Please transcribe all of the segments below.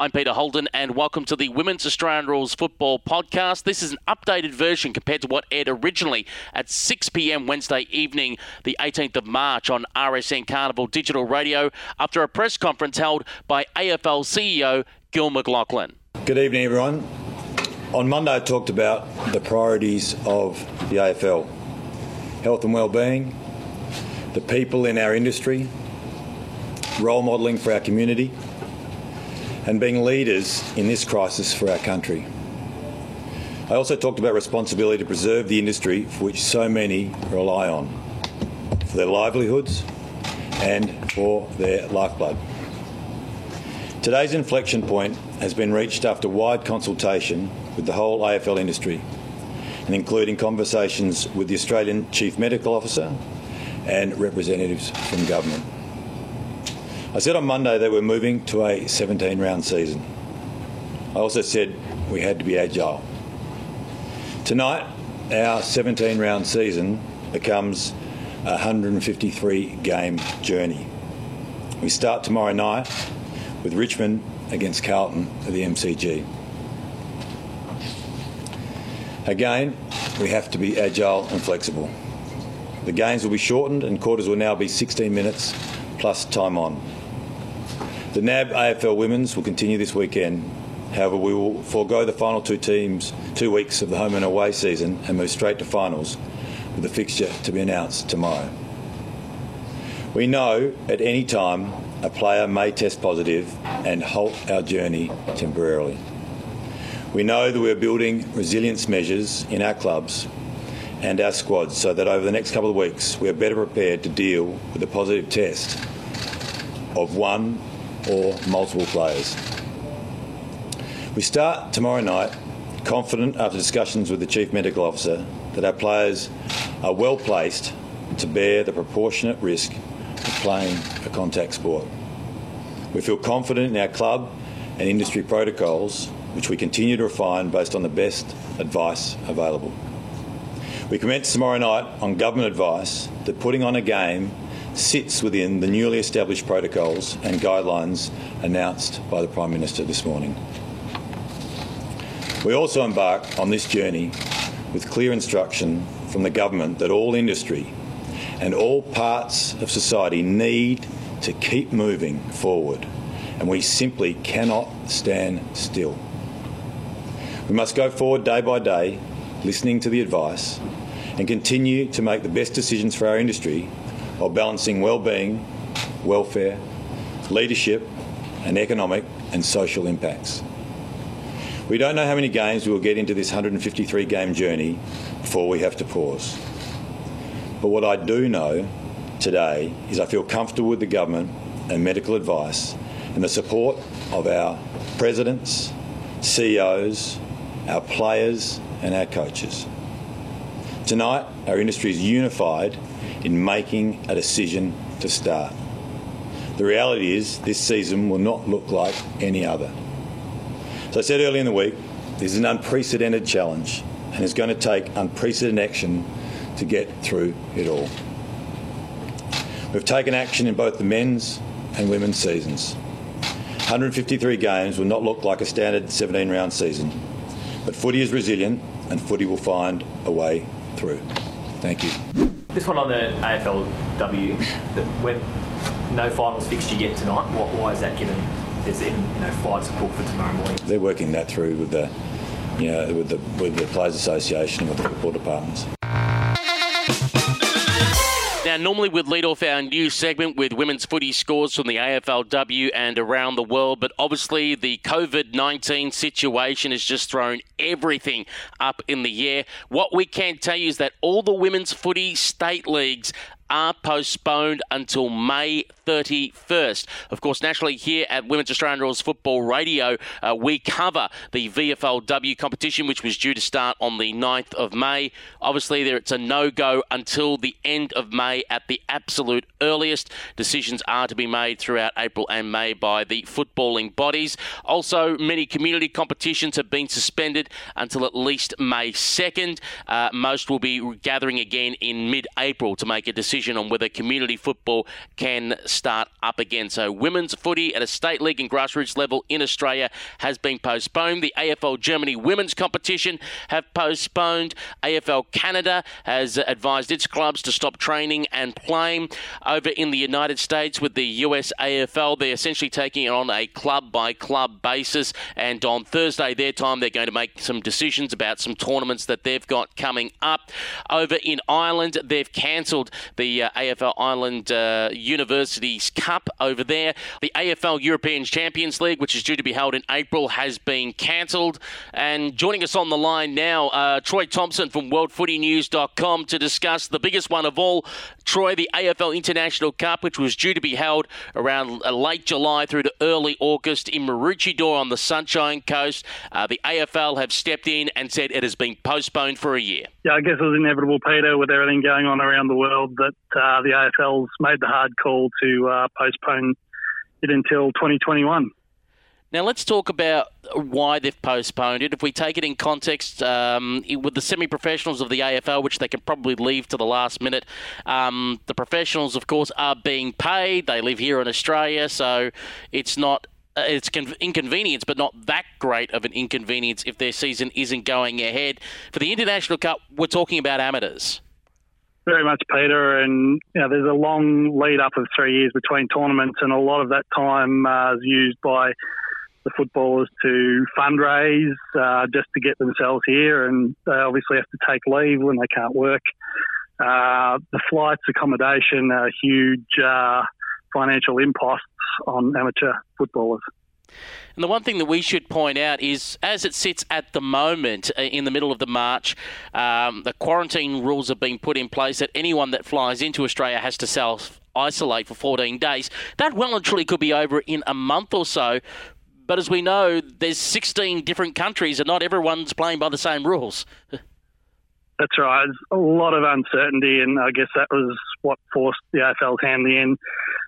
I'm Peter Holden and welcome to the Women's Australian Rules Football Podcast. This is an updated version compared to what aired originally at 6 p.m. Wednesday evening, the 18th of March on RSN Carnival Digital Radio after a press conference held by AFL CEO Gil McLachlan. Good evening, everyone. On Monday, I talked about the priorities of the AFL. Health and well-being, the people in our industry, role modelling for our community, and being leaders in this crisis for our country. I also talked about responsibility to preserve the industry for which so many rely on, for their livelihoods and for their lifeblood. Today's inflection point has been reached after wide consultation with the whole AFL industry, and including conversations with the Australian Chief Medical Officer and representatives from government. I said on Monday that we're moving to a 17-round season. I also said we had to be agile. Tonight, our 17-round season becomes a 153-game journey. We start tomorrow night with Richmond against Carlton at the MCG. Again, we have to be agile and flexible. The games will be shortened and quarters will now be 16 minutes plus time on. The NAB AFL Women's will continue this weekend. However, we will forego the final two weeks of the home and away season and move straight to finals with the fixture to be announced tomorrow. We know at any time a player may test positive and halt our journey temporarily. We know that we are building resilience measures in our clubs and our squads so that over the next couple of weeks we are better prepared to deal with a positive test of one or multiple players. We start tomorrow night confident after discussions with the Chief Medical Officer that our players are well placed to bear the proportionate risk of playing a contact sport. We feel confident in our club and industry protocols, which we continue to refine based on the best advice available. We commence tomorrow night on government advice that putting on a game sits within the newly established protocols and guidelines announced by the Prime Minister this morning. We also embark on this journey with clear instruction from the government that all industry and all parts of society need to keep moving forward, and we simply cannot stand still. We must go forward day by day, listening to the advice, and continue to make the best decisions for our industry while balancing well-being, welfare, leadership and economic and social impacts. We don't know how many games we will get into this 153-game journey before we have to pause. But what I do know today is I feel comfortable with the government and medical advice and the support of our presidents, CEOs, our players and our coaches. Tonight, our industry is unified in making a decision to start. The reality is this season will not look like any other. As I said earlier in the week, this is an unprecedented challenge and it's going to take unprecedented action to get through it all. We've taken action in both the men's and women's seasons. 153 games will not look like a standard 17-round season, but footy is resilient and footy will find a way through. Thank you. This one on the AFLW, with no finals fixture yet tonight, why is that given? There's flights booked for tomorrow morning. They're working that through with the, with the Players Association and with the football departments. Now, normally we'd lead off our new segment with women's footy scores from the AFLW and around the world, but obviously the COVID-19 situation has just thrown everything up in the air. What we can tell you is that all the women's footy state leagues are postponed until May 31st. Of course, nationally here at Women's Australian Rules Football Radio, we cover the VFLW competition, which was due to start on the 9th of May. Obviously, it's a no-go until the end of May at the absolute earliest. Decisions are to be made throughout April and May by the footballing bodies. Also, many community competitions have been suspended until at least May 2nd. Most will be gathering again in mid-April to make a decision on whether community football can start start up again. So women's footy at a state league and grassroots level in Australia has been postponed. The AFL Germany women's competition have postponed. AFL Canada has advised its clubs to stop training and playing. Over in the United States with the US AFL, they're essentially taking it on a club-by-club basis, and on Thursday their time they're going to make some decisions about some tournaments that they've got coming up. Over in Ireland, they've cancelled the AFL Ireland Universities Cup over there. The AFL European Champions League, which is due to be held in April, has been cancelled. And joining us on the line now, Troy Thompson from worldfootynews.com to discuss the biggest one of all, Troy, the AFL International Cup, which was due to be held around late July through to early August in Maroochydore on the Sunshine Coast. The AFL have stepped in and said it has been postponed for a year. Yeah, I guess it was inevitable, Peter, with everything going on around the world, that the AFL's made the hard call to postpone it until 2021. Now let's talk about why they've postponed it. If we take it in context with the semi-professionals of the AFL, which they can probably leave to the last minute, the professionals, of course, are being paid. They live here in Australia, so it's not... It's inconvenience, but not that great of an inconvenience if their season isn't going ahead. For the International Cup, we're talking about amateurs. Very much, Peter. And you know, there's a long lead up of 3 years between tournaments, and a lot of that time is used by the footballers to fundraise just to get themselves here. And they obviously have to take leave when they can't work. The flights, accommodation are huge financial imposts on amateur footballers. And the one thing that we should point out is, as it sits at the moment in the middle of the March, the quarantine rules have been put in place that anyone that flies into Australia has to self-isolate for 14 days. That well and truly could be over in a month or so, but as we know, there's 16 different countries and not everyone's playing by the same rules. That's right. There's a lot of uncertainty, and I guess that was what forced the AFL's hand in.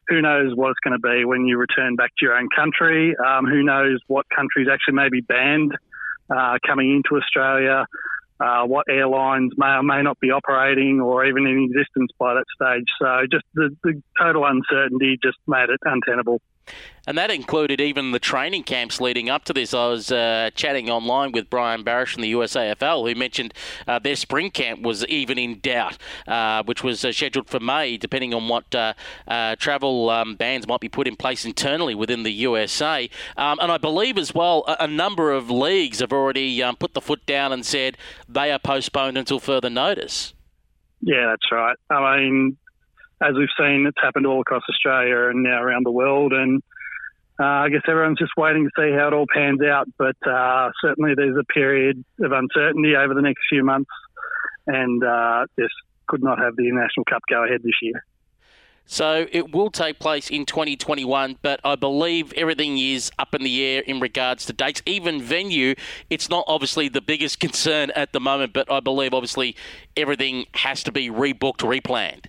Who knows what it's going to be when you return back to your own country? Who knows what countries actually may be banned coming into Australia? What airlines may or may not be operating or even in existence by that stage. So just the total uncertainty just made it untenable. And that included even the training camps leading up to this. I was chatting online with Brian Barish from the USAFL, who mentioned their spring camp was even in doubt, which was scheduled for May, depending on what travel bans might be put in place internally within the USA. And I believe as well a number of leagues have already put the foot down and said they are postponed until further notice. Yeah, that's right. I mean, as we've seen, it's happened all across Australia and now around the world. And I guess everyone's just waiting to see how it all pans out. But certainly there's a period of uncertainty over the next few months. And this could not have the International Cup go ahead this year. So it will take place in 2021, but I believe everything is up in the air in regards to dates, even venue. It's not obviously the biggest concern at the moment, but I believe obviously everything has to be rebooked, replanned.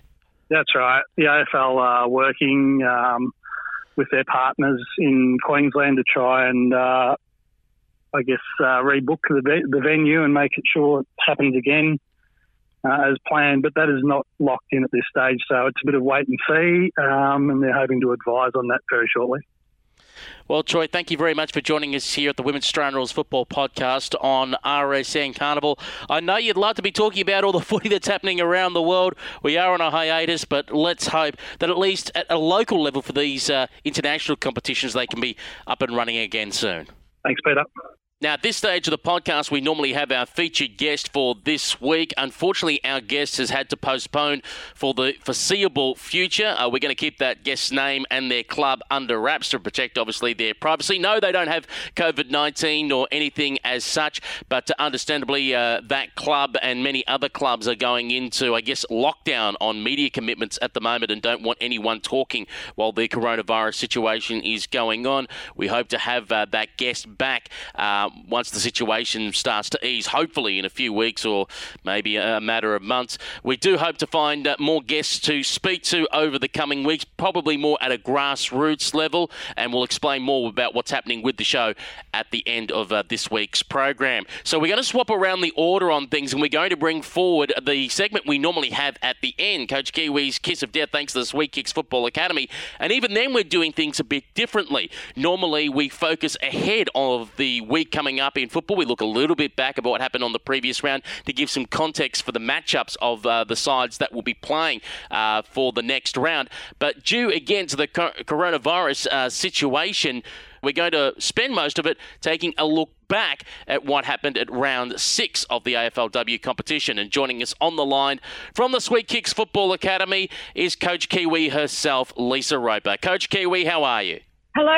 That's right. The AFL are working with their partners in Queensland to try and, rebook the venue and make it sure it happens again as planned. But that is not locked in at this stage, so it's a bit of wait and see, and they're hoping to advise on that very shortly. Well, Troy, thank you very much for joining us here at the Women's Australian Rules Football Podcast on RSN Carnival. I know you'd love to be talking about all the footy that's happening around the world. We are on a hiatus, but let's hope that at least at a local level for these international competitions, they can be up and running again soon. Thanks, Peter. Now, at this stage of the podcast, we normally have our featured guest for this week. Unfortunately, our guest has had to postpone for the foreseeable future. We're going to keep that guest's name and their club under wraps to protect, obviously, their privacy. No, they don't have COVID-19 or anything as such, but understandably, that club and many other clubs are going into, I guess, lockdown on media commitments at the moment and don't want anyone talking while the coronavirus situation is going on. We hope to have that guest back once the situation starts to ease, hopefully in a few weeks or maybe a matter of months. We do hope to find more guests to speak to over the coming weeks, probably more at a grassroots level, and we'll explain more about what's happening with the show at the end of this week's program. So we're going to swap around the order on things, and we're going to bring forward the segment we normally have at the end, Coach Kiwi's Kiss of Death, thanks to the Sweet Kicks Football Academy. And even then, we're doing things a bit differently. Normally, we focus ahead of the week coming up in football. We look a little bit back about what happened on the previous round to give some context for the matchups of the sides that will be playing for the next round. But due again to the coronavirus situation, we're going to spend most of it taking a look back at what happened at round 6 of the AFLW competition. And joining us on the line from the Sweet Kicks Football Academy is Coach Kiwi herself, Lisa Roper. Coach Kiwi, how are you? Hello.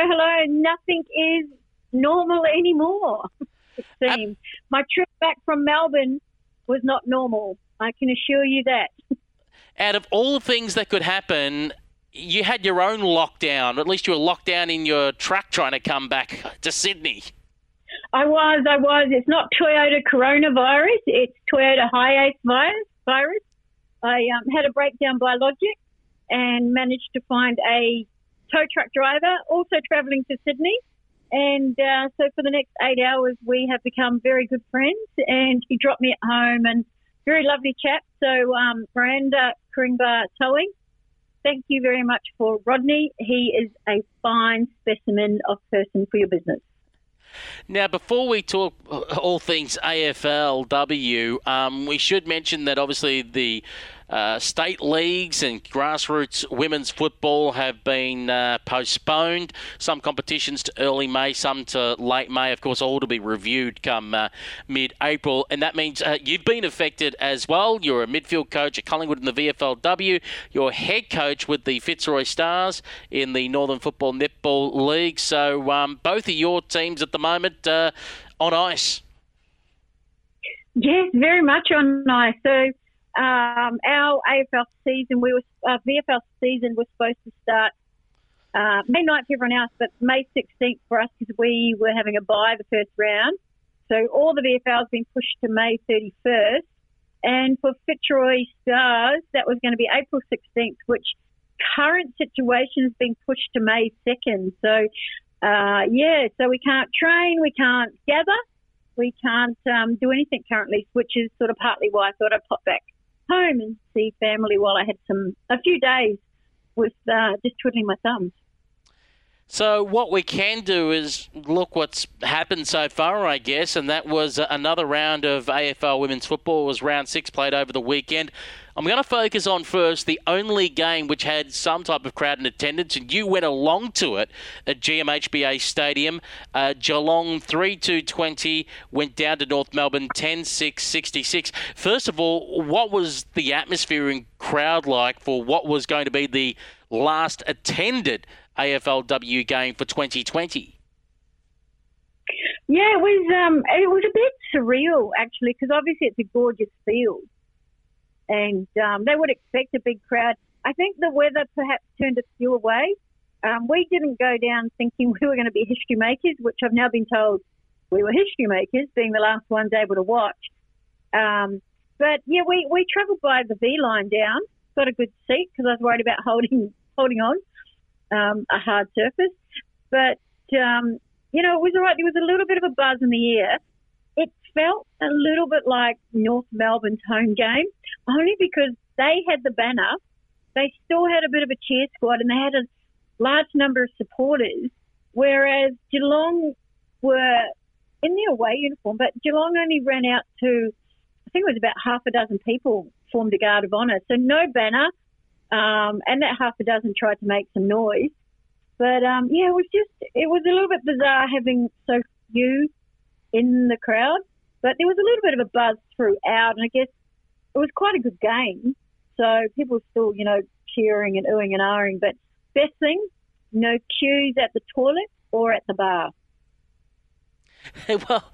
Nothing is normal anymore, it seems. My trip back from Melbourne was not normal, I can assure you that. Out of all the things that could happen, you had your own lockdown. At least you were locked down in your truck trying to come back to Sydney. I was. It's not Toyota coronavirus. It's Toyota hiatus virus. I had a breakdown by logic and managed to find a tow truck driver also travelling to Sydney. And so for the next 8 hours, we have become very good friends. And he dropped me at home, and very lovely chap. So Miranda Karimba Towing. Thank you very much for Rodney. He is a fine specimen of person for your business. Now, before we talk all things AFLW, we should mention that obviously the state leagues and grassroots women's football have been postponed. Some competitions to early May, some to late May, of course, all to be reviewed come mid-April. And that means you've been affected as well. You're a midfield coach at Collingwood in the VFLW. You're head coach with the Fitzroy Stars in the Northern Football Netball League. So both of your teams at the moment on ice. Yes, very much on ice. So our AFL season, VFL season was supposed to start May 9th for everyone else, but May 16th for us because we were having a bye the first round. So all the VFL has been pushed to May 31st. And for Fitzroy Stars, that was going to be April 16th, which current situation has been pushed to May 2nd. So, so we can't train, we can't gather, we can't do anything currently, which is sort of partly why I thought I'd pop back home and see family while I had a few days with just twiddling my thumbs. So what we can do is look what's happened so far, I guess, and that was another round of AFL women's football. It was round 6 played over the weekend. I'm going to focus on first the only game which had some type of crowd in attendance, and you went along to it at GMHBA Stadium. Geelong 3-2-20 went down to North Melbourne 10-6-66. First of all, what was the atmosphere and crowd like for what was going to be the last attended AFLW game for 2020? Yeah, it was a bit surreal actually, because obviously it's a gorgeous field. And they would expect a big crowd. I think the weather perhaps turned a few away. We didn't go down thinking we were going to be history makers, which I've now been told we were history makers, being the last ones able to watch. But yeah, we travelled by the V line down, got a good seat because I was worried about holding on a hard surface. But it was all right. There was a little bit of a buzz in the air. It felt a little bit like North Melbourne's home game, only because they had the banner, they still had a bit of a cheer squad, and they had a large number of supporters, whereas Geelong were in their away uniform, but Geelong only ran out to, I think it was about half a dozen people formed a guard of honour, so no banner, and that half a dozen tried to make some noise. But, it was a little bit bizarre having so few in the crowd, but there was a little bit of a buzz throughout, and I guess it was quite a good game. So people were still, cheering and oohing and ahhing, but best thing, no queues at the toilet or at the bar. Well,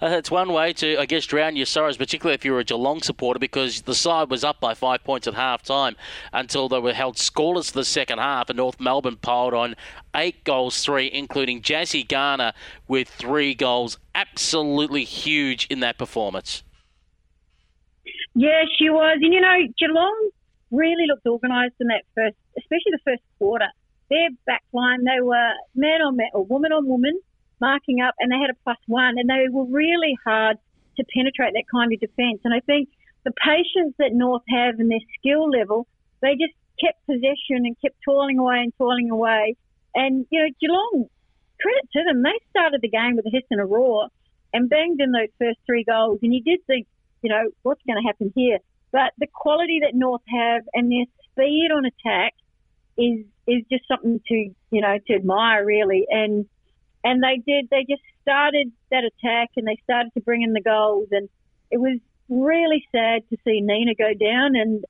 it's one way to, I guess, drown your sorrows, particularly if you're a Geelong supporter, because the side was up by 5 points at half-time until they were held scoreless for the second half, and North Melbourne piled on 8 goals, 3, including Jassie Garner with 3 goals. Absolutely huge in that performance. Yeah, she was. And, you know, Geelong really looked organised in that first, especially the first quarter. Their back line, they were man on man or woman on woman, marking up, and they had a +1, and they were really hard to penetrate that kind of defence. And I think the patience that North have and their skill level, they just kept possession and kept toiling away. And, you know, Geelong, credit to them, they started the game with a hiss and a roar and banged in those first 3 goals. And you did think, you know, what's going to happen here? But the quality that North have and their speed on attack is just something to, you know, to admire, really. And they did. They just started that attack, and they started to bring in the goals. And it was really sad to see Nina go down, and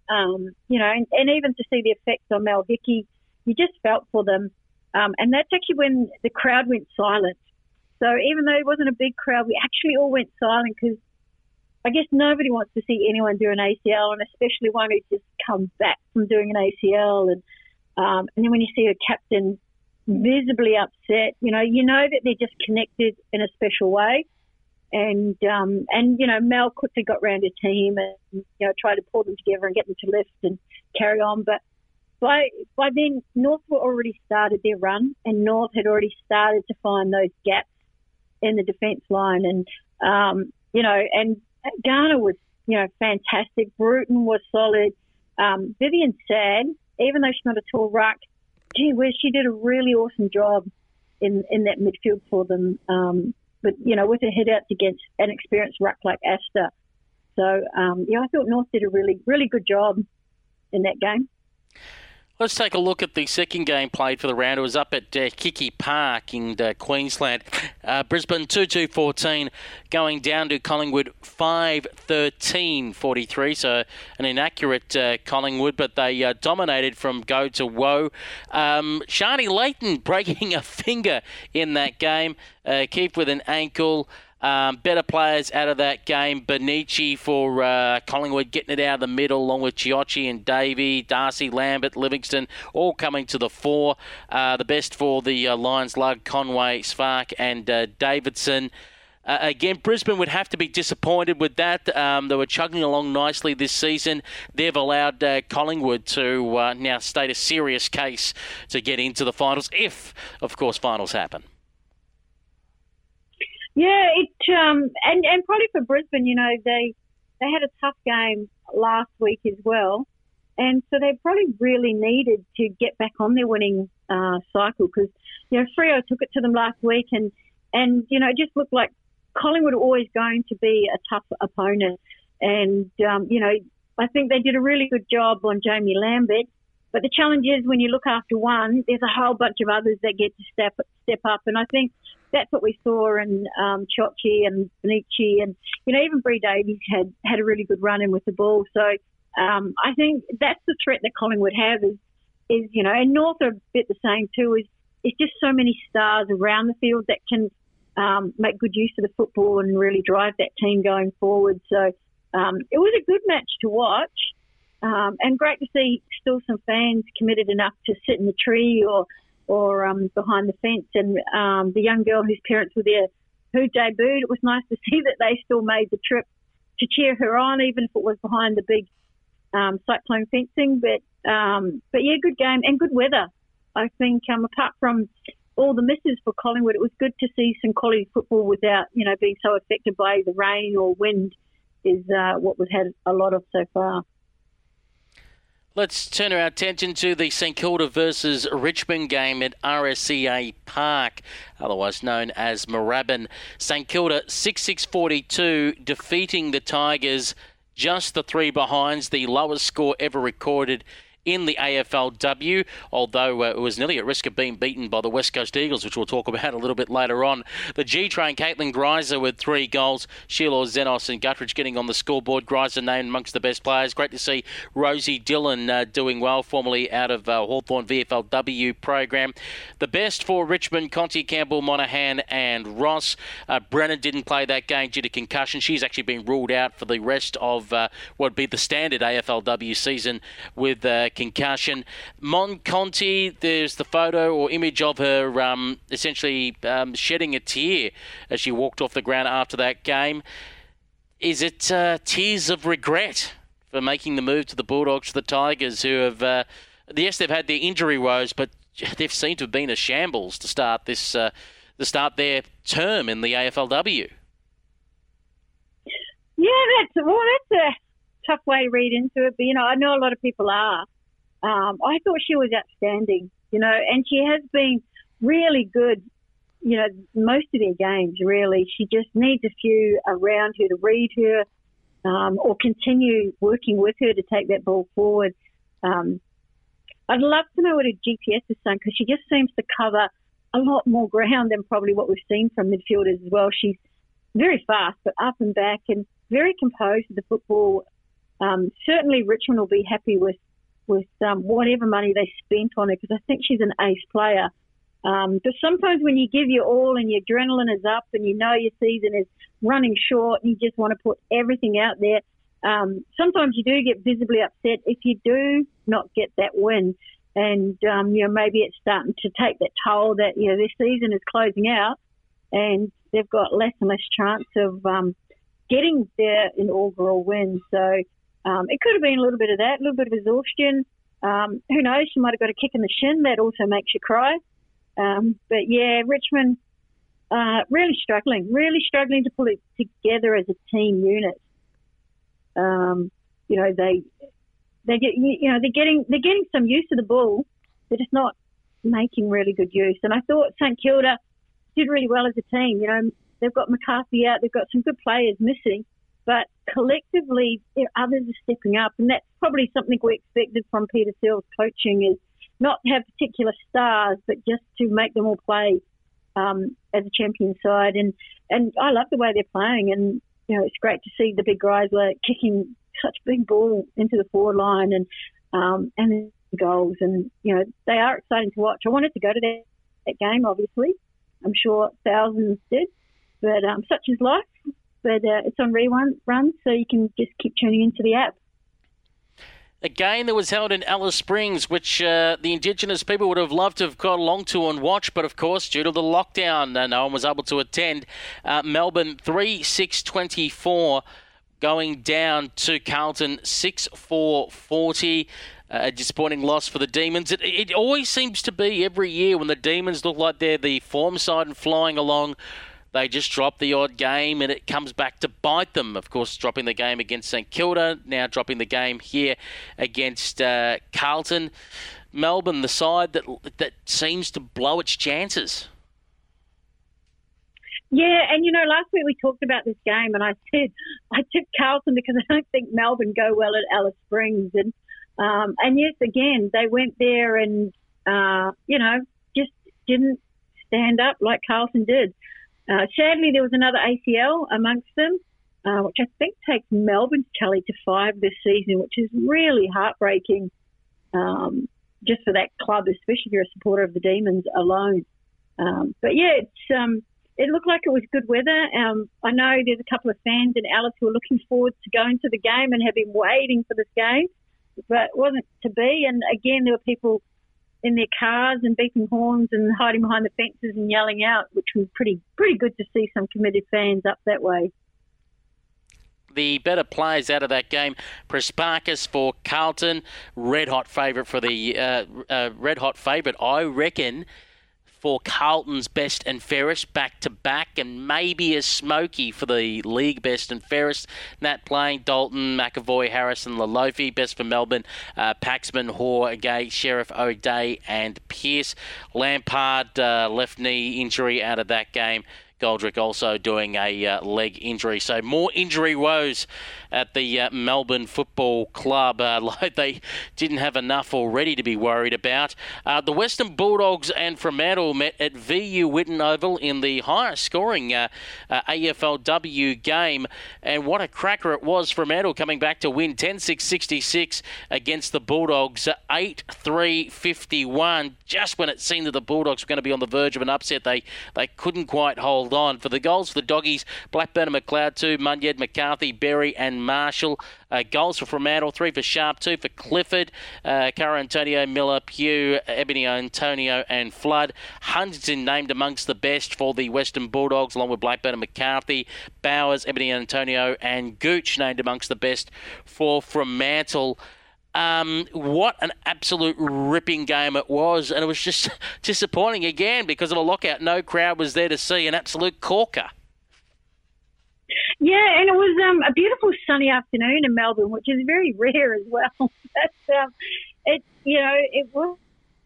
you know, and even to see the effects on Malviki. You just felt for them, and that's actually when the crowd went silent. So even though it wasn't a big crowd, we actually all went silent because I guess nobody wants to see anyone do an ACL, and especially one who's just come back from doing an ACL. And then when you see a captain visibly upset, you know that they're just connected in a special way, and you know, Mel quickly got round her team and, you know, tried to pull them together and get them to lift and carry on. But by then, North were already started their run, and North had already started to find those gaps in the defence line, and you know, and Garner was, you know, fantastic. Bruton was solid. Vivian Sad, even though she's not a tall ruck, gee whiz, she did a really awesome job in that midfield for them, but, you know, with her head out against an experienced ruck like Asta. So, yeah, I thought North did a really, really good job in that game. Let's take a look at the second game played for the round. It was up at Kiki Park in Queensland. Brisbane 2-2-14, going down to Collingwood 5-13-43. So an inaccurate Collingwood, but they dominated from go to woe. Shani Leighton breaking a finger in that game. Keith with an ankle. Better players out of that game. Benici for Collingwood getting it out of the middle, along with Chiocci and Davey, Darcy, Lambert, Livingston, all coming to the fore. The best for the Lions, Lug, Conway, Spark and Davidson. Again, Brisbane would have to be disappointed with that. They were chugging along nicely this season. They've allowed Collingwood to now state a serious case to get into the finals, if, of course, finals happen. Yeah, it and probably for Brisbane, you know, they had a tough game last week as well, and so they probably really needed to get back on their winning cycle, because, you know, Freo took it to them last week, and you know, it just looked like Collingwood were always going to be a tough opponent, and you know, I think they did a really good job on Jamie Lambert, but the challenge is when you look after one, there's a whole bunch of others that get to step up, and I think that's what we saw in Chiocci and Benici, and, you know, even Bree Davies had a really good run in with the ball. So I think that's the threat that Collingwood have is you know, and North are a bit the same too, is it's just so many stars around the field that can make good use of the football and really drive that team going forward. So it was a good match to watch, and great to see still some fans committed enough to sit in the tree or behind the fence, and the young girl whose parents were there who debuted, it was nice to see that they still made the trip to cheer her on, even if it was behind the big cyclone fencing. But yeah, good game and good weather. I think apart from all the misses for Collingwood, it was good to see some quality football without, you know, being so affected by the rain or wind is what we've had a lot of so far. Let's turn our attention to the St Kilda versus Richmond game at RSCA Park, otherwise known as Moorabbin. St Kilda 6-6-42, defeating the Tigers, just the 3 behinds, the lowest score ever recorded in the AFLW, although it was nearly at risk of being beaten by the West Coast Eagles, which we'll talk about a little bit later on. The G-Train, Caitlin Greiser with 3 goals. Sheila Zenos and Guttridge getting on the scoreboard. Greiser named amongst the best players. Great to see Rosie Dillon doing well, formerly out of Hawthorn VFLW program. The best for Richmond, Conti, Campbell, Monaghan and Ross. Brennan didn't play that game due to concussion. She's actually been ruled out for the rest of what would be the standard AFLW season with concussion. Mon Conti, there's the photo or image of her essentially shedding a tear as she walked off the ground after that game. Is it tears of regret for making the move to the Bulldogs, to the Tigers, who have, yes, they've had their injury woes, but they've seemed to have been a shambles to start this, to start their term in the AFLW? Yeah, that's a tough way to read into it, but you know, I know a lot of people are. I thought she was outstanding, you know, and she has been really good. You know, most of their games, really. She just needs a few around her to read her, or continue working with her to take that ball forward. I'd love to know what her GPS has done, because she just seems to cover a lot more ground than probably what we've seen from midfielders as well. She's very fast, but up and back, and very composed with the football. Certainly Richmond will be happy with whatever money they spent on her, because I think she's an ace player. But sometimes when you give your all and your adrenaline is up and you know your season is running short and you just want to put everything out there, sometimes you do get visibly upset if you do not get that win. And, you know, maybe it's starting to take that toll that, you know, their season is closing out and they've got less and less chance of getting their inaugural win. So it could have been a little bit of that, a little bit of exhaustion. Who knows, she might have got a kick in the shin. That also makes you cry. But yeah, Richmond really struggling to pull it together as a team unit. You know, they're getting some use of the ball. They're just not making really good use. And I thought St Kilda did really well as a team. You know, they've got McCarthy out, they've got some good players missing, but collectively others are stepping up, and that's probably something we expected from Peter Seale's coaching, is not have particular stars, but just to make them all play as a champion side. And I love the way they're playing. And, you know, it's great to see the big guys like kicking such big ball into the forward line and goals. And, you know, they are exciting to watch. I wanted to go to that game, obviously. I'm sure thousands did. But such is life. But it's on rerun, so you can just keep tuning into the app. A game that was held in Alice Springs, which the Indigenous people would have loved to have got along to and watched, but of course, due to the lockdown, no one was able to attend. Melbourne 3-6-24, going down to Carlton 6-4-40. A disappointing loss for the Demons. It always seems to be every year when the Demons look like they're the form side and flying along, they just drop the odd game and it comes back to bite them. Of course, dropping the game against St Kilda, now dropping the game here against Carlton. Melbourne, the side that seems to blow its chances. Yeah, and you know, last week we talked about this game and I said I tipped Carlton because I don't think Melbourne go well at Alice Springs. And yes, again, they went there and, you know, just didn't stand up like Carlton did. Sadly, there was another ACL amongst them, which I think takes Melbourne's tally to 5 this season, which is really heartbreaking, just for that club, especially if you're a supporter of the Demons alone. But yeah, it looked like it was good weather. I know there's a couple of fans in Alice who are looking forward to going to the game and have been waiting for this game, but it wasn't to be. And again, there were people in their cars and beeping horns and hiding behind the fences and yelling out, which was pretty good to see some committed fans up that way. The better players out of that game, Prasparkas for Carlton, red hot favourite, I reckon, for Carlton's best and fairest back to back, and maybe a smoky for the league best and fairest. Nat playing Dalton, McAvoy, Harrison, Lalofi. Best for Melbourne, Paxman, Hoare, Gay, Sheriff, O'Day and Pearce. Lampard, left knee injury out of that game. Goldrick also doing a leg injury. So more injury woes at the Melbourne Football Club. Like they didn't have enough already to be worried about. The Western Bulldogs and Fremantle met at VU Whitten Oval in the highest scoring AFLW game. And what a cracker it was. Fremantle coming back to win 10-6-66 against the Bulldogs, 8-3-51. Just when it seemed that the Bulldogs were going to be on the verge of an upset, they couldn't quite hold on. For the goals for the Doggies, Blackburn and McLeod 2, Munyed, McCarthy, Berry and Marshall. Goals for Fremantle, 3 for Sharp, 2 for Clifford, Cara Antonio, Miller, Pugh, Ebony Antonio and Flood. Huntington named amongst the best for the Western Bulldogs, along with Blackburn and McCarthy. Bowers, Ebony Antonio and Gooch named amongst the best for Fremantle. What an absolute ripping game it was, and it was just disappointing again because of a lockout. No crowd was there to see an absolute corker. Yeah, and it was a beautiful sunny afternoon in Melbourne, which is very rare as well. But, it was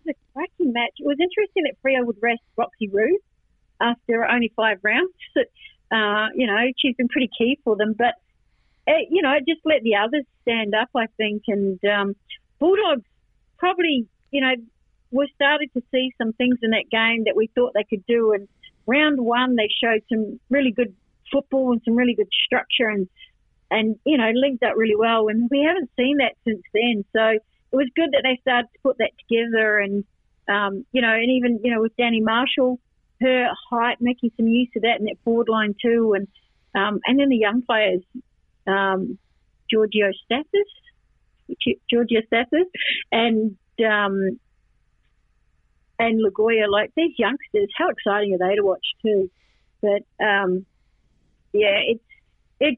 a cracking match. It was interesting that Freo would rest Roxy Roux after only 5 rounds. She's been pretty key for them, but it just let the others stand up, I think. And Bulldogs probably, were started to see some things in that game that we thought they could do. And round one, they showed some really good football and some really good structure and linked up really well. And we haven't seen that since then. So it was good that they started to put that together. And, with Danny Marshall, her height, making some use of that in that forward line too. And then the young players, Georgia Stathis and Lagoya, like these youngsters, how exciting are they to watch too? But it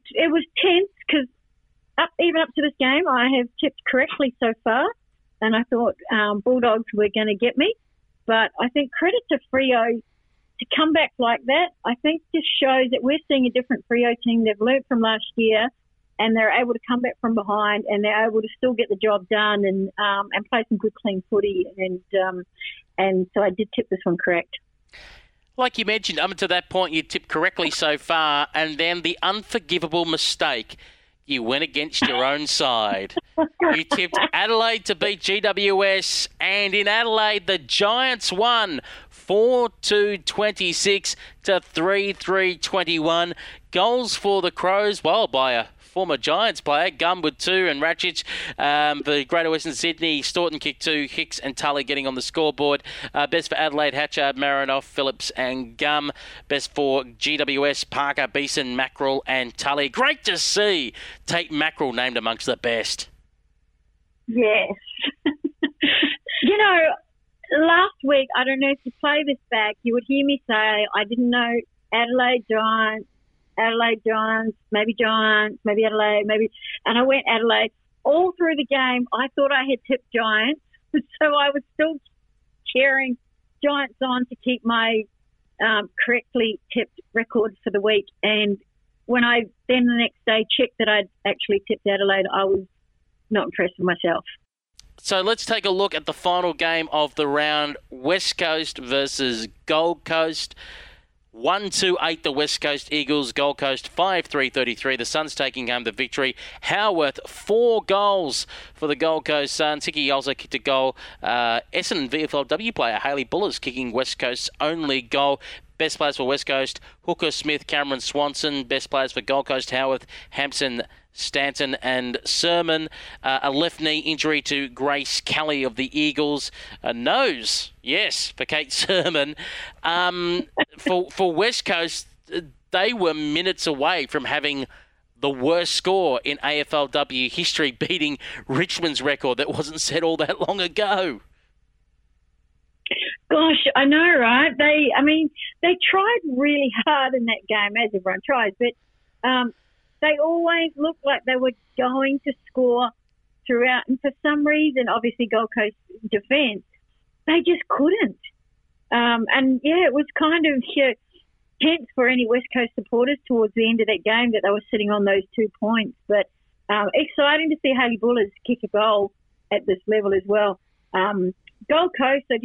was tense because even up to this game, I have tipped correctly so far, and I thought Bulldogs were going to get me, but I think credit to Freo to come back like that. I think just shows that we're seeing a different Freo team. They've learnt from last year, and they're able to come back from behind, and they're able to still get the job done and play some good clean footy. And so I did tip this one correct. Like you mentioned, up to that point, you tipped correctly so far, and then the unforgivable mistake. You went against your own side. You tipped Adelaide to beat GWS, and in Adelaide, the Giants won 4-2-26 to 3-3-21. Goals for the Crows, well, by a former Giants player, Gum with 2 and Ratchich. The Greater Western Sydney, Staunton kicked 2, Hicks and Tully getting on the scoreboard. Best for Adelaide, Hatchard, Marinoff, Phillips and Gum. Best for GWS, Parker, Beeson, Mackerel and Tully. Great to see Tate Mackerel named amongst the best. Yes. Last week, I don't know if you play this back, you would hear me say, I didn't know Adelaide Giants, maybe Giants, maybe Adelaide, maybe... And I went Adelaide. All through the game, I thought I had tipped Giants, so I was still cheering Giants on to keep my correctly tipped record for the week. And when I then the next day checked that I'd actually tipped Adelaide, I was not impressed with myself. So let's take a look at the final game of the round, West Coast versus Gold Coast. 1-2-8 the West Coast Eagles, Gold Coast 5-3-33. The Suns taking home the victory. Howarth, 4 goals for the Gold Coast Suns. Hickey also kicked a goal. Essendon VFLW player Hayley Bullers kicking West Coast's only goal. Best players for West Coast, Hooker, Smith, Cameron, Swanson. Best players for Gold Coast, Howarth, Hampson, Stanton and Sermon. A left knee injury to Grace Kelly of the Eagles. A nose, yes, for Kate Sermon. For West Coast, they were minutes away from having the worst score in AFLW history, beating Richmond's record that wasn't set all that long ago. Gosh, I know, right? They tried really hard in that game, as everyone tries, but... They always looked like they were going to score throughout. And for some reason, obviously Gold Coast defence, they just couldn't. It was kind of tense for any West Coast supporters towards the end of that game that they were sitting on those 2 points. But exciting to see Hayley Bullers kick a goal at this level as well. Gold Coast, I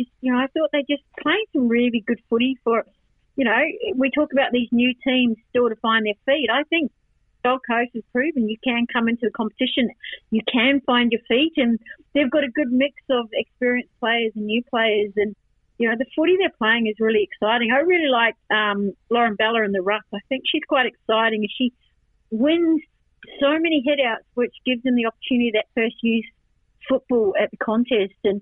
thought they just played some really good footy for you know, we talk about these new teams still to find their feet. I think Gold Coast has proven you can come into the competition, you can find your feet, and they've got a good mix of experienced players and new players, and you know, the footy they're playing is really exciting. I really like Lauren Bella in the ruck. I think she's quite exciting, and she wins so many headouts, which gives them the opportunity that first youth football at the contest, and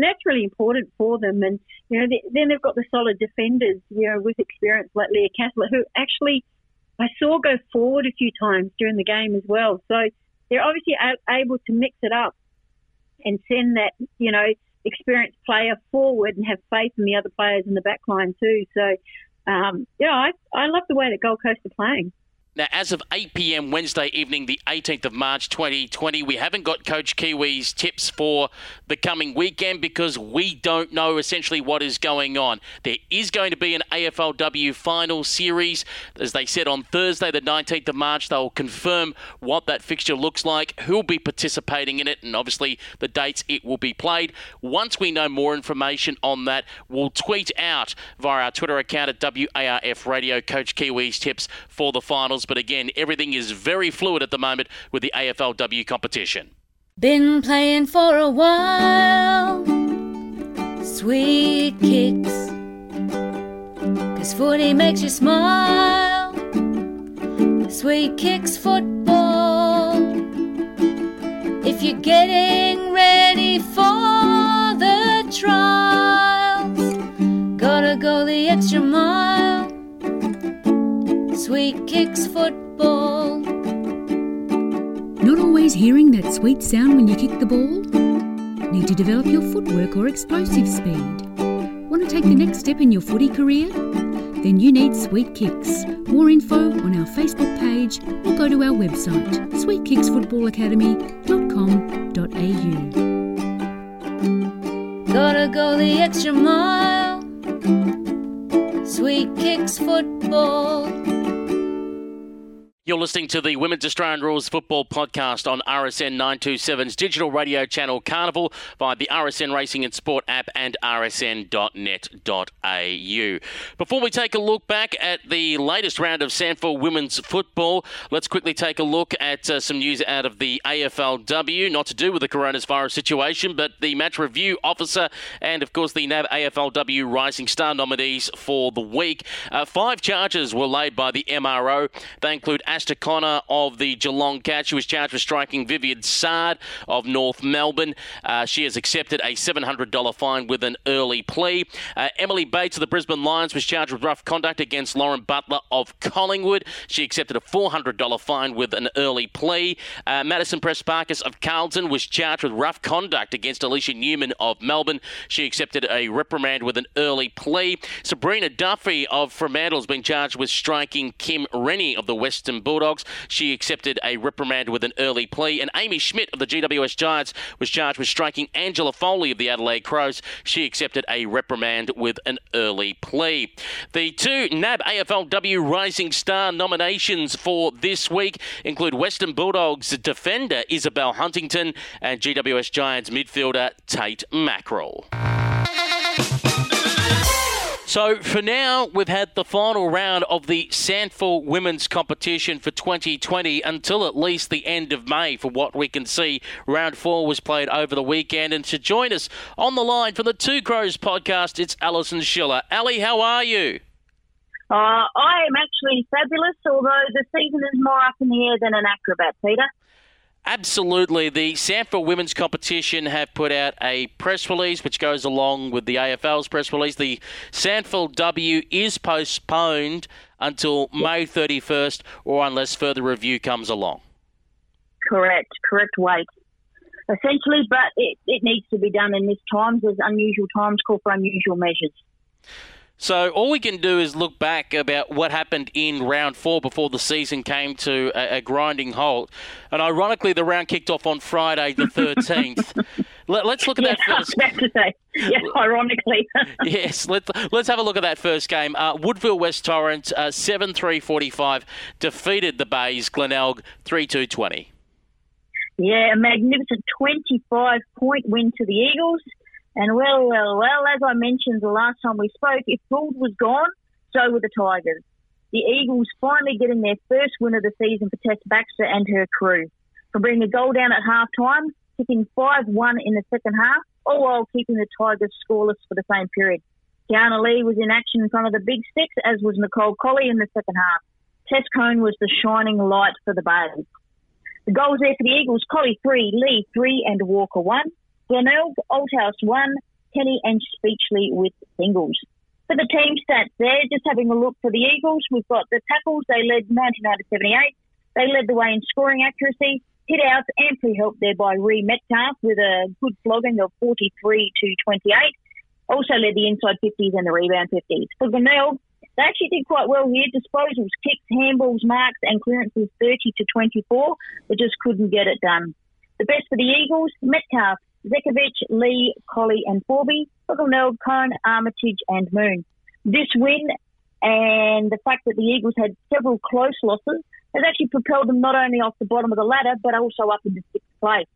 that's really important for them. And you know, then they've got the solid defenders, you know, with experience like Leah Castle, who actually I saw go forward a few times during the game as well. So they're obviously able to mix it up and send that, you know, experienced player forward and have faith in the other players in the back line too. So, I love the way that Gold Coast are playing. Now, as of 8 p.m. Wednesday evening, the 18th of March 2020, we haven't got Coach Kiwi's tips for the coming weekend because we don't know essentially what is going on. There is going to be an AFLW final series. As they said on Thursday, the 19th of March, they'll confirm what that fixture looks like, who'll be participating in it, and obviously the dates it will be played. Once we know more information on that, we'll tweet out via our Twitter account at WARF Radio Coach Kiwi's tips for the finals. But again, everything is very fluid at the moment with the AFLW competition. Been playing for a while, sweet kicks, 'cause footy makes you smile, sweet kicks football. If you're getting ready for the trials, gotta go the extra mile, Sweet Kicks Football. Not always hearing that sweet sound when you kick the ball? Need to develop your footwork or explosive speed? Want to take the next step in your footy career? Then you need Sweet Kicks. More info on our Facebook page or go to our website, sweetkicksfootballacademy.com.au. Gotta go the extra mile, Sweet Kicks Football. You're listening to the Women's Australian Rules Football Podcast on RSN 927's digital radio channel Carnival via the RSN Racing and Sport app and rsn.net.au. Before we take a look back at the latest round of SANFL women's football, let's quickly take a look at some news out of the AFLW, not to do with the coronavirus situation, but the match review officer and, of course, the NAB AFLW Rising Star nominees for the week. 5 charges were laid by the MRO. They include Asta Connor of the Geelong Cats. She was charged with striking Vivian Sard of North Melbourne. She has accepted a $700 fine with an early plea. Emily Bates of the Brisbane Lions was charged with rough conduct against Lauren Butler of Collingwood. She accepted a $400 fine with an early plea. Madison Prespakis of Carlton was charged with rough conduct against Alicia Newman of Melbourne. She accepted a reprimand with an early plea. Sabrina Duffy of Fremantle has been charged with striking Kim Rennie of the Western Bulldogs. She accepted a reprimand with an early plea. And Amy Schmidt of the GWS Giants was charged with striking Angela Foley of the Adelaide Crows. She accepted a reprimand with an early plea. The 2 NAB AFLW Rising Star nominations for this week include Western Bulldogs defender Isabel Huntington and GWS Giants midfielder Tate Mackerell. So for now, we've had the final round of the SANFL women's competition for 2020 until at least the end of May. For what we can see, round 4 was played over the weekend. And to join us on the line from the Two Crows podcast, it's Alison Schiller. Ali, how are you? I am actually fabulous, although the season is more up in the air than an acrobat, Peter. Absolutely. The SANFL Women's Competition have put out a press release which goes along with the AFL's press release. The SANFLW is postponed until May 31st or unless further review comes along. Correct wait. Essentially, but it needs to be done in this time. There's unusual times call for unusual measures. So all we can do is look back about what happened in round 4 before the season came to a grinding halt. And ironically, the round kicked off on Friday the 13th. Let's look at that first. I was about to say, yes, ironically. Yes, let's have a look at that first game. Woodville West Torrens 7-3-45 defeated the Bays Glenelg 3-2-20. Yeah, a magnificent 25-point win to the Eagles. And well, as I mentioned the last time we spoke, if Gould was gone, so were the Tigers. The Eagles finally getting their first win of the season for Tess Baxter and her crew. From being a goal down at half-time, kicking 5-1 in the second half, all while keeping the Tigers scoreless for the same period. Garner Lee was in action in front of the Big Six, as was Nicole Colley in the second half. Tess Cohn was the shining light for the Bays. The goals there for the Eagles, Colley 3, Lee 3 and Walker 1. Glenelg, Althouse 1, Kenny and Speechley with singles. For the team stats there, just having a look for the Eagles, we've got the tackles, they led 99-78. They led the way in scoring accuracy. Hit-outs amply helped there by Ree Metcalf with a good flogging of 43-28. Also led the inside 50s and the rebound 50s. For Glenelg, they actually did quite well here. Disposals, kicks, handballs, marks and clearances 30-24. They just couldn't get it done. The best for the Eagles, Metcalf, Zekovic, Lee, Colley and Forby. For Glenelg, Cohn, Armitage and Moon. This win and the fact that the Eagles had several close losses has actually propelled them not only off the bottom of the ladder but also up into sixth place.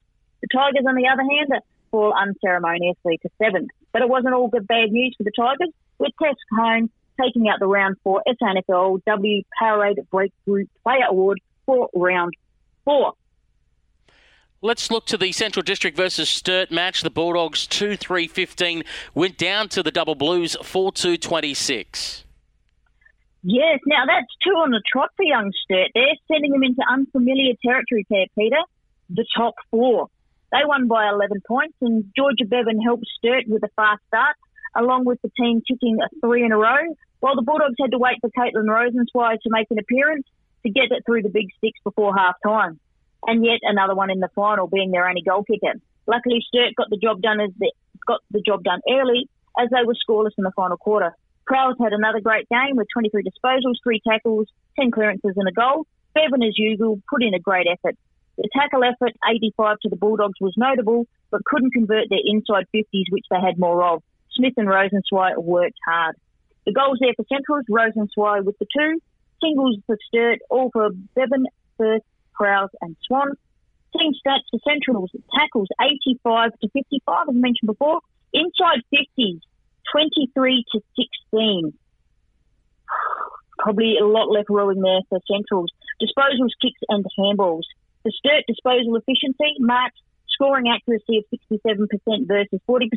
The Tigers, on the other hand, fall unceremoniously to seventh. But it wasn't all good bad news for the Tigers, with Tess Cohn taking out the round 4 SANFLW Powerade Breakthrough Player Award for round 4. Let's look to the Central District versus Sturt match. The Bulldogs 2-3-15 went down to the Double Blues 4-2-26. Yes, now that's two on the trot for young Sturt. They're sending them into unfamiliar territory there, Peter, the top four. They won by 11 points, and Georgia Bevan helped Sturt with a fast start, along with the team kicking 3 in a row, while the Bulldogs had to wait for Caitlin Rosenzweig to make an appearance to get it through the Big Six before half-time. And yet another one in the final, being their only goal kicker. Luckily, Sturt got the job done early, as they were scoreless in the final quarter. Crowell's had another great game with 23 disposals, 3 tackles, 10 clearances and a goal. Bevan, as usual, put in a great effort. The tackle effort, 85 to the Bulldogs, was notable, but couldn't convert their inside 50s, which they had more of. Smith and Rosenzweig worked hard. The goals there for Centrals, Rosenzweig with the 2. Singles for Sturt, all for Bevan, Firth, Crowell and Swan. Team stats for Centrals, tackles 85-55, as mentioned before. Inside 50s, 23-16. Probably a lot left ruling there for Centrals. Disposals, kicks and handballs. The Sturt disposal efficiency marks scoring accuracy of 67% versus 40%.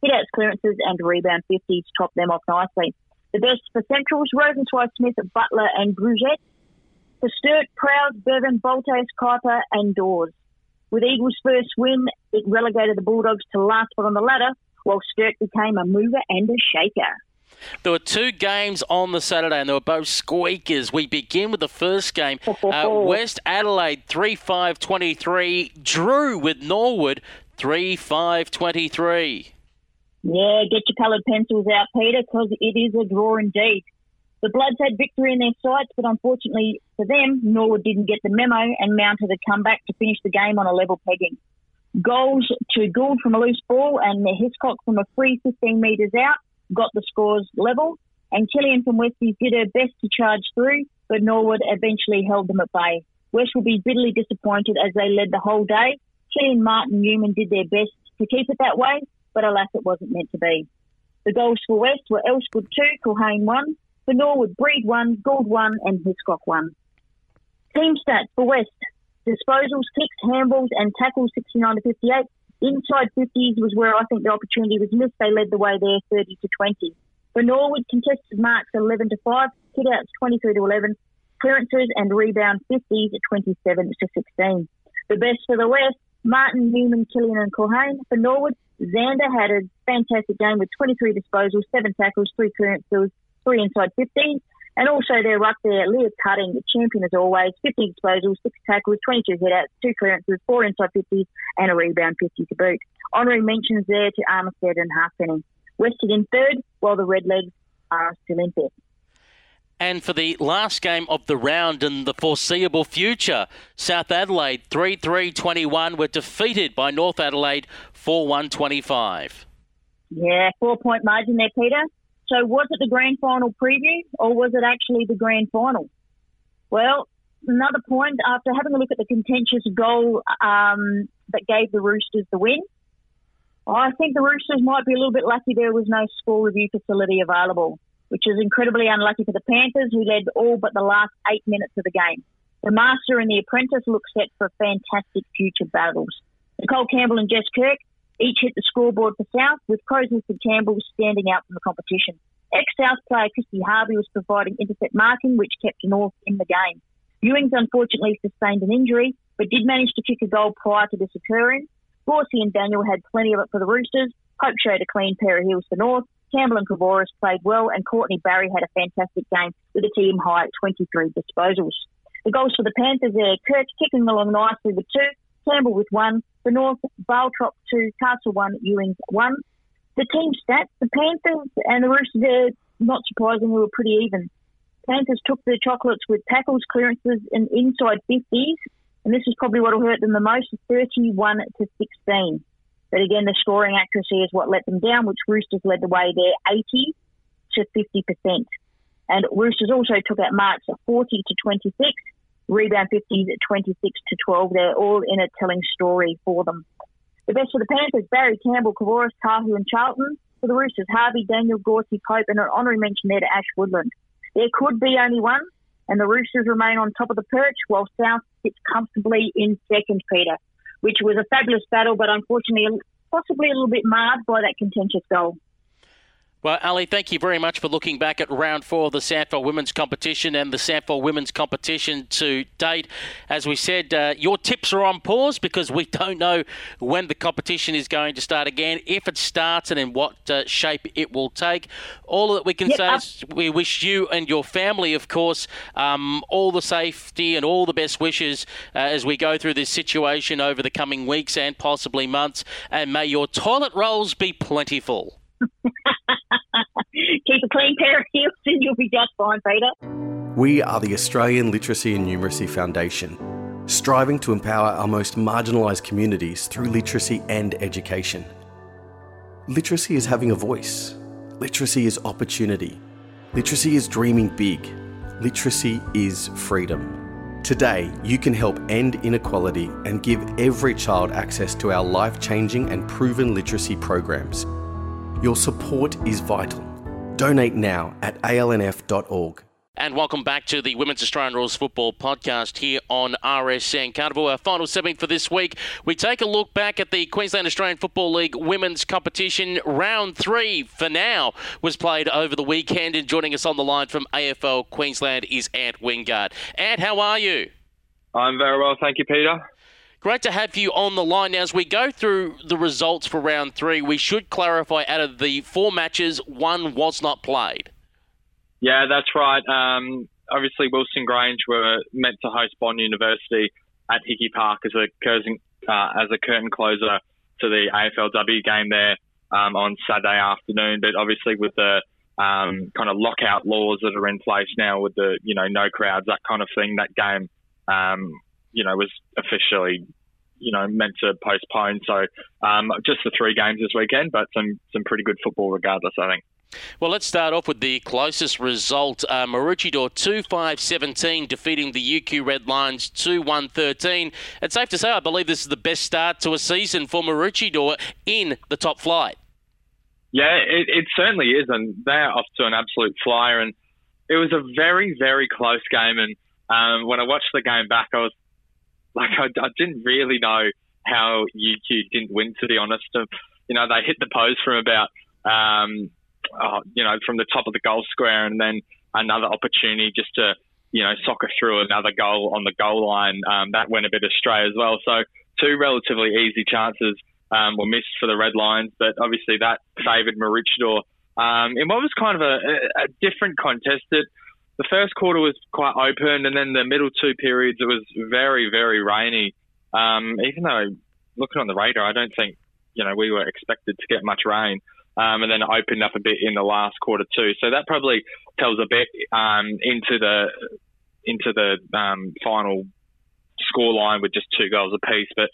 Hit-outs, clearances and rebound 50s top them off nicely. The best for Centrals, Rosenzweig, Smith, Butler and Brugette. For Sturt, Proud, Bevan, Boltes, Kuiper and Dawes. With Eagles' first win, it relegated the Bulldogs to last spot on the ladder, while Sturt became a mover and a shaker. There were two games on the Saturday, and they were both squeakers. We begin with the first game. West Adelaide, 3-5-23. Drew with Norwood, 3-5-23. Yeah, get your coloured pencils out, Peter, because it is a draw indeed. The Bloods had victory in their sights, but unfortunately for them, Norwood didn't get the memo and mounted a comeback to finish the game on a level pegging. Goals to Gould from a loose ball and Hiscock from a free 15 metres out got the scores level. And Killian from Westies did her best to charge through, but Norwood eventually held them at bay. West will be bitterly disappointed as they led the whole day. Killian, Martin, Newman did their best to keep it that way, but alas, it wasn't meant to be. The goals for West were Elsgood 2, Culhane 1. For Norwood, Breed 1, Gould 1 and Hiscock 1. Team stats for West. Disposals, kicks, handballs and tackles 69-58. Inside 50s was where I think the opportunity was missed. They led the way there 30-20. For Norwood, contested marks 11-5, hit-outs 23-11, clearances and rebound 50s at 27-16. The best for the West, Martin, Newman, Killian and Culhane. For Norwood, Xander had a fantastic game with 23 disposals, 7 tackles, 3 clearances, 3 inside 15s. And also their ruck there, Leah Cutting, the champion as always, 50 disposals, 6 tackles, 22 hit-outs, 2 clearances, 4 inside 50s, and a rebound 50 to boot. Honorary mentions there to Armistead and Halfpenny. Wested in third, while the Redlegs are still in fifth. And for the last game of the round in the foreseeable future, South Adelaide 3-3-21 were defeated by North Adelaide 4-1-25. Yeah, 4-point margin there, Peter. So was it the grand final preview or was it actually the grand final? Well, another point, after having a look at the contentious goal that gave the Roosters the win, I think the Roosters might be a little bit lucky there was no score review facility available. which is incredibly unlucky for the Panthers, who led all but the last 8 minutes of the game. The Master and the Apprentice look set for fantastic future battles. Nicole Campbell and Jess Kirk each hit the scoreboard for South, with Crows and Campbell standing out from the competition. Ex-South player Christy Harvey was providing intercept marking, which kept North in the game. Ewings unfortunately sustained an injury, but did manage to kick a goal prior to this occurring. Dorsey and Daniel had plenty of it for the Roosters. Hope showed a clean pair of heels for North. Campbell and Kavoris played well, and Courtney Barry had a fantastic game with a team high at 23 disposals. The goals for the Panthers there: Kirk kicking along nicely with 2, Campbell with 1, the North, Baltrop 2, Castle 1, Ewings 1. The team stats, the Panthers and the Roosters, not surprisingly, were pretty even. Panthers took the chocolates with tackles, clearances and inside 50s, and this is probably what will hurt them the most, 31 to 16. But again, the scoring accuracy is what let them down, which Roosters led the way there, 80 to 50%. And Roosters also took out marks 40 to 26, rebound 50s at 26 to 12. They're all in a telling story for them. The best for the Panthers: Barry, Campbell, Kavoris, Tahu and Charlton. For the Roosters: Harvey, Daniel, Gorty, Pope, and an honorary mention there to Ash Woodland. There could be only one, and the Roosters remain on top of the perch, while South sits comfortably in second, Peter, which was a fabulous battle, but unfortunately possibly a little bit marred by that contentious goal. Well, Ali, thank you very much for looking back at round 4 of the SANFL women's competition and the SANFL women's competition to date. As we said, your tips are on pause because we don't know when the competition is going to start again, if it starts, and in what shape it will take. All that we can say is we wish you and your family, of course, all the safety and all the best wishes as we go through this situation over the coming weeks and possibly months. And may your toilet rolls be plentiful. Keep a clean pair of heels and you'll be just fine, Peter. We are the Australian Literacy and Numeracy Foundation, striving to empower our most marginalised communities through literacy and education. Literacy is having a voice. Literacy is opportunity. Literacy is dreaming big. Literacy is freedom. Today, you can help end inequality and give every child access to our life-changing and proven literacy programs. Your support is vital. Donate now at alnf.org. And welcome back to the Women's Australian Rules Football Podcast here on RSN Carnival. Our final segment for this week, we take a look back at the Queensland Australian Football League Women's Competition. Round 3 for now was played over the weekend, and joining us on the line from AFL Queensland is Ant Wingard. Ant, how are you? I'm very well, thank you, Peter. Great to have you on the line. Now, as we go through the results for round 3, we should clarify, out of the 4 matches, 1 was not played. Yeah, that's right. Obviously, Wilson Grange were meant to host Bond University at Hickey Park as a curtain closer to the AFLW game there on Saturday afternoon. But obviously, with the kind of lockout laws that are in place now, with the no crowds, that kind of thing, that game was officially, meant to postpone. So just the 3 games this weekend, but some pretty good football regardless, I think. Well, let's start off with the closest result. Maroochydore 2-5-17, defeating the UQ Red Lions 2-1-13. It's safe to say, I believe this is the best start to a season for Maroochydore in the top flight. Yeah, it certainly is, and they're off to an absolute flyer. And it was a very, very close game. And when I watched the game back, I was like, I didn't really know how UQ didn't win, to be honest. They hit the post from about, from the top of the goal square, and then another opportunity just to, soccer through another goal on the goal line. That went a bit astray as well. So 2 relatively easy chances were missed for the Red Lions, but obviously that favoured Maroochydore. In what was kind of a different contest. The first quarter was quite open, and then the middle 2 periods, it was very, very rainy. Even though, looking on the radar, I don't think, we were expected to get much rain. And then it opened up a bit in the last quarter too. So that probably tells a bit into the final scoreline with just 2 goals apiece. But,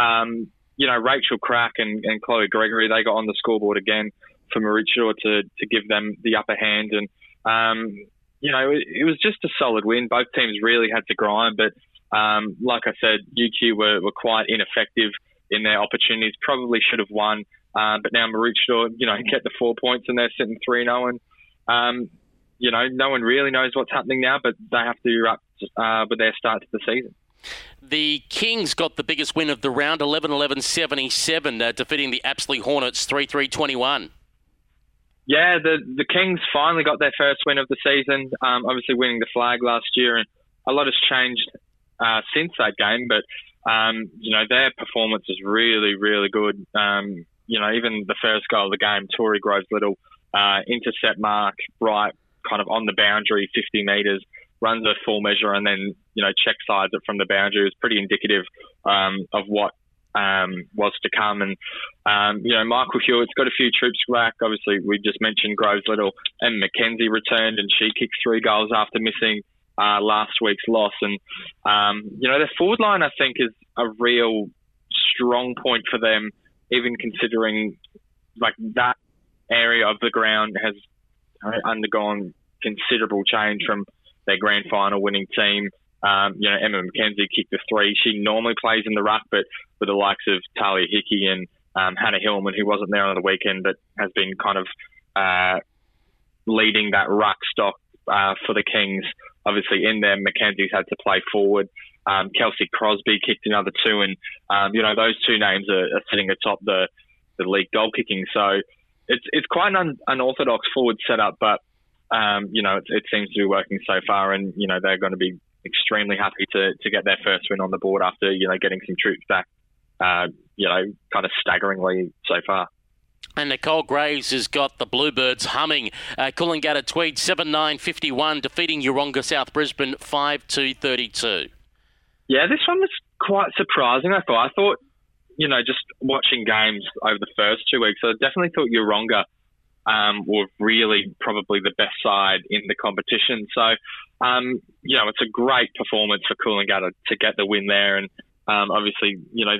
Rachel Crack and Chloe Gregory, they got on the scoreboard again for Maroochydore to give them the upper hand. And, it was just a solid win. Both teams really had to grind, but like I said, UQ were quite ineffective in their opportunities. Probably should have won, but now Maroochydore, get the 4 points and they're sitting 3-0. And You know, no one really knows what's happening now, but they have to wrap with their start to the season. The Kings got the biggest win of the round, 11-11-77, defeating the Apsley Hornets 3-3-21. Yeah, the Kings finally got their first win of the season, obviously winning the flag last year, and a lot has changed since that game, but you know, their performance is really, really good. You know, even the first goal of the game, Torrey Grove's little intercept mark, right, kind of on the boundary, 50 metres, runs a full measure and then, you know, check sides it from the boundary. It was pretty indicative of what was to come. And, you know, Michael Hewitt's got a few troops back. Obviously, we just mentioned Groves Little, and McKenzie returned and she kicked 3 goals after missing last week's loss. And, you know, their forward line, I think, is a real strong point for them, even considering, like, that area of the ground has undergone considerable change from their grand final winning team. You know, Emma McKenzie kicked the 3. She normally plays in the ruck, but with the likes of Talia Hickey and Hannah Hillman, who wasn't there on the weekend, but has been kind of leading that ruck stock for the Kings. Obviously, in there, McKenzie's had to play forward. Kelsey Crosby kicked another 2, and, you know, those 2 names are sitting atop the league goal kicking. So it's quite an unorthodox forward setup, but, you know, it seems to be working so far, and, you know, they're going to be extremely happy to get their first win on the board after, you know, getting some troops back, you know, kind of staggeringly so far. And Nicole Graves has got the Bluebirds humming. Coolangatta Tweed 7-9-51, defeating Yeronga South Brisbane 5-2-32. Yeah, this one was quite surprising, I thought. I thought, you know, just watching games over the first 2 weeks, I definitely thought Yeronga were really probably the best side in the competition. So, you know, it's a great performance for Coolangatta to get the win there. And obviously, you know,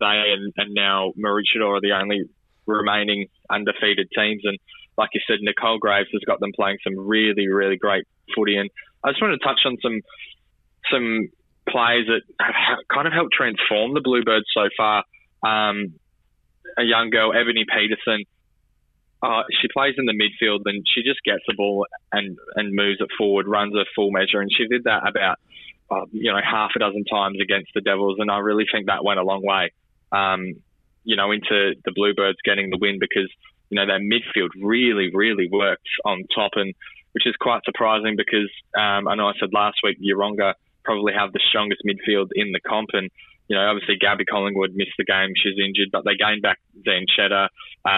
they and now Maroochydore are the only remaining undefeated teams. And like you said, Nicole Graves has got them playing some really, really great footy. And I just wanted to touch on some players that have kind of helped transform the Bluebirds so far. A young girl, Ebony Peterson, she plays in the midfield and she just gets the ball and moves it forward, runs her full measure. And she did that about, you know, half a dozen times against the Devils. And I really think that went a long way, you know, into the Bluebirds getting the win because, you know, their midfield really, really works on top, and which is quite surprising because I know I said last week Yeronga probably have the strongest midfield in the comp, and, you know, obviously Gabby Collingwood missed the game. She's injured, but they gained back Zanchetta.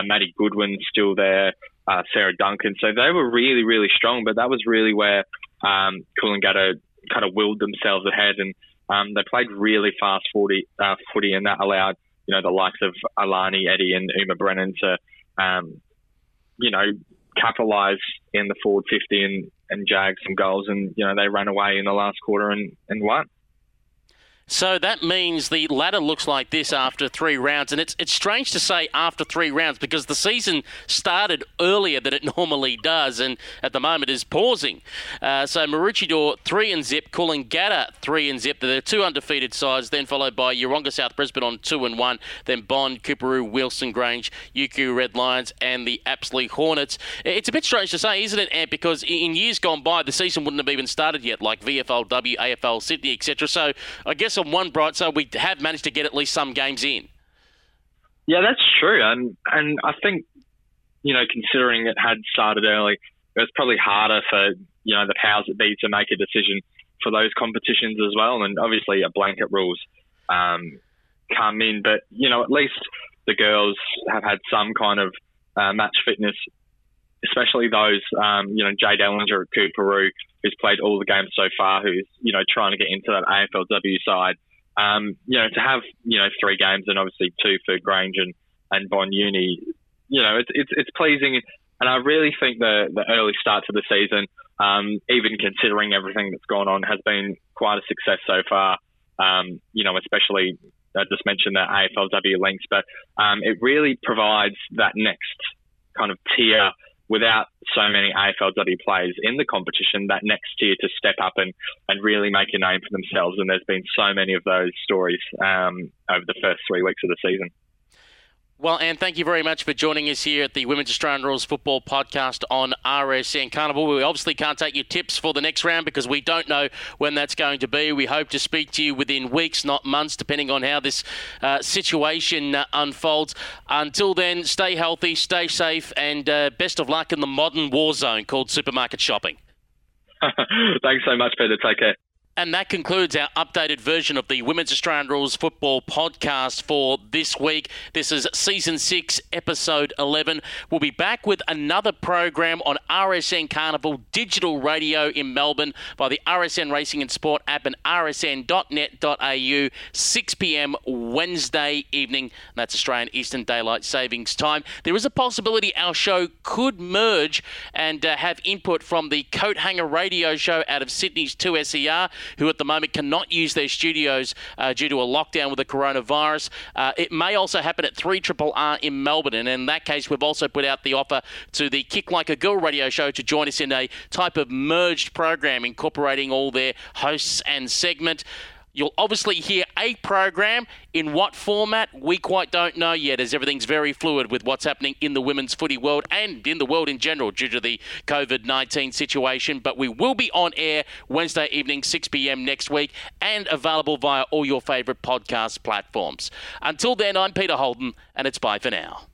Maddie Goodwin's still there. Sarah Duncan. So they were really, really strong, but that was really where Coolangatta kind of willed themselves ahead, and they played really fast footy, and that allowed, you know, the likes of Alani Eddy and Uma Brennan to, you know, capitalise in the forward 50 and jag some goals, and, you know, they ran away in the last quarter and won. So that means the ladder looks like this after 3 rounds, and it's strange to say after 3 rounds because the season started earlier than it normally does, and at the moment is pausing. So Maroochydore 3-0, Coolangatta 3-0. They're 2 undefeated sides, then followed by Yeronga South Brisbane on 2-1, then Bond, Cooperoo, Wilson Grange, UQ Red Lions, and the Apsley Hornets. It's a bit strange to say, isn't it, Ant? Because in years gone by, the season wouldn't have even started yet, like VFLW, AFL Sydney, etc. So I guess on one bright side, we have managed to get at least some games in. Yeah, that's true. And I think, you know, considering it had started early, it was probably harder for, you know, the powers that be to make a decision for those competitions as well. And obviously a blanket rules come in, but, you know, at least the girls have had some kind of match fitness, especially those, you know, Jade Ellinger at Cooperoo, who's played all the games so far, who's, you know, trying to get into that AFLW side. You know, to have, you know, 3 games and obviously 2 for Grange and Bond Uni, you know, it's pleasing. And I really think the early start to the season, even considering everything that's gone on, has been quite a success so far, you know, especially I just mentioned the AFLW links, but it really provides that next kind of tier without so many AFLW players in the competition, that next tier to step up and really make a name for themselves. And there's been so many of those stories over the first 3 weeks of the season. Well, Anne, thank you very much for joining us here at the Women's Australian Rules Football Podcast on RSN Carnival. We obviously can't take your tips for the next round because we don't know when that's going to be. We hope to speak to you within weeks, not months, depending on how this situation unfolds. Until then, stay healthy, stay safe, and best of luck in the modern war zone called supermarket shopping. Thanks so much, Peter. Take care. And that concludes our updated version of the Women's Australian Rules Football Podcast for this week. This is Season 6, Episode 11. We'll be back with another program on RSN Carnival Digital Radio in Melbourne by the RSN Racing and Sport app and rsn.net.au, 6pm Wednesday evening. And that's Australian Eastern Daylight Savings Time. There is a possibility our show could merge and have input from the Coat Hanger Radio Show out of Sydney's 2SER. Who at the moment cannot use their studios due to a lockdown with the coronavirus. It may also happen at 3RRR in Melbourne, and in that case we've also put out the offer to the Kick Like a Girl radio show to join us in a type of merged program incorporating all their hosts and segment. You'll obviously hear a program. In what format, we quite don't know yet, as everything's very fluid with what's happening in the women's footy world and in the world in general due to the COVID-19 situation. But we will be on air Wednesday evening, 6pm next week, and available via all your favourite podcast platforms. Until then, I'm Peter Holden, and it's bye for now.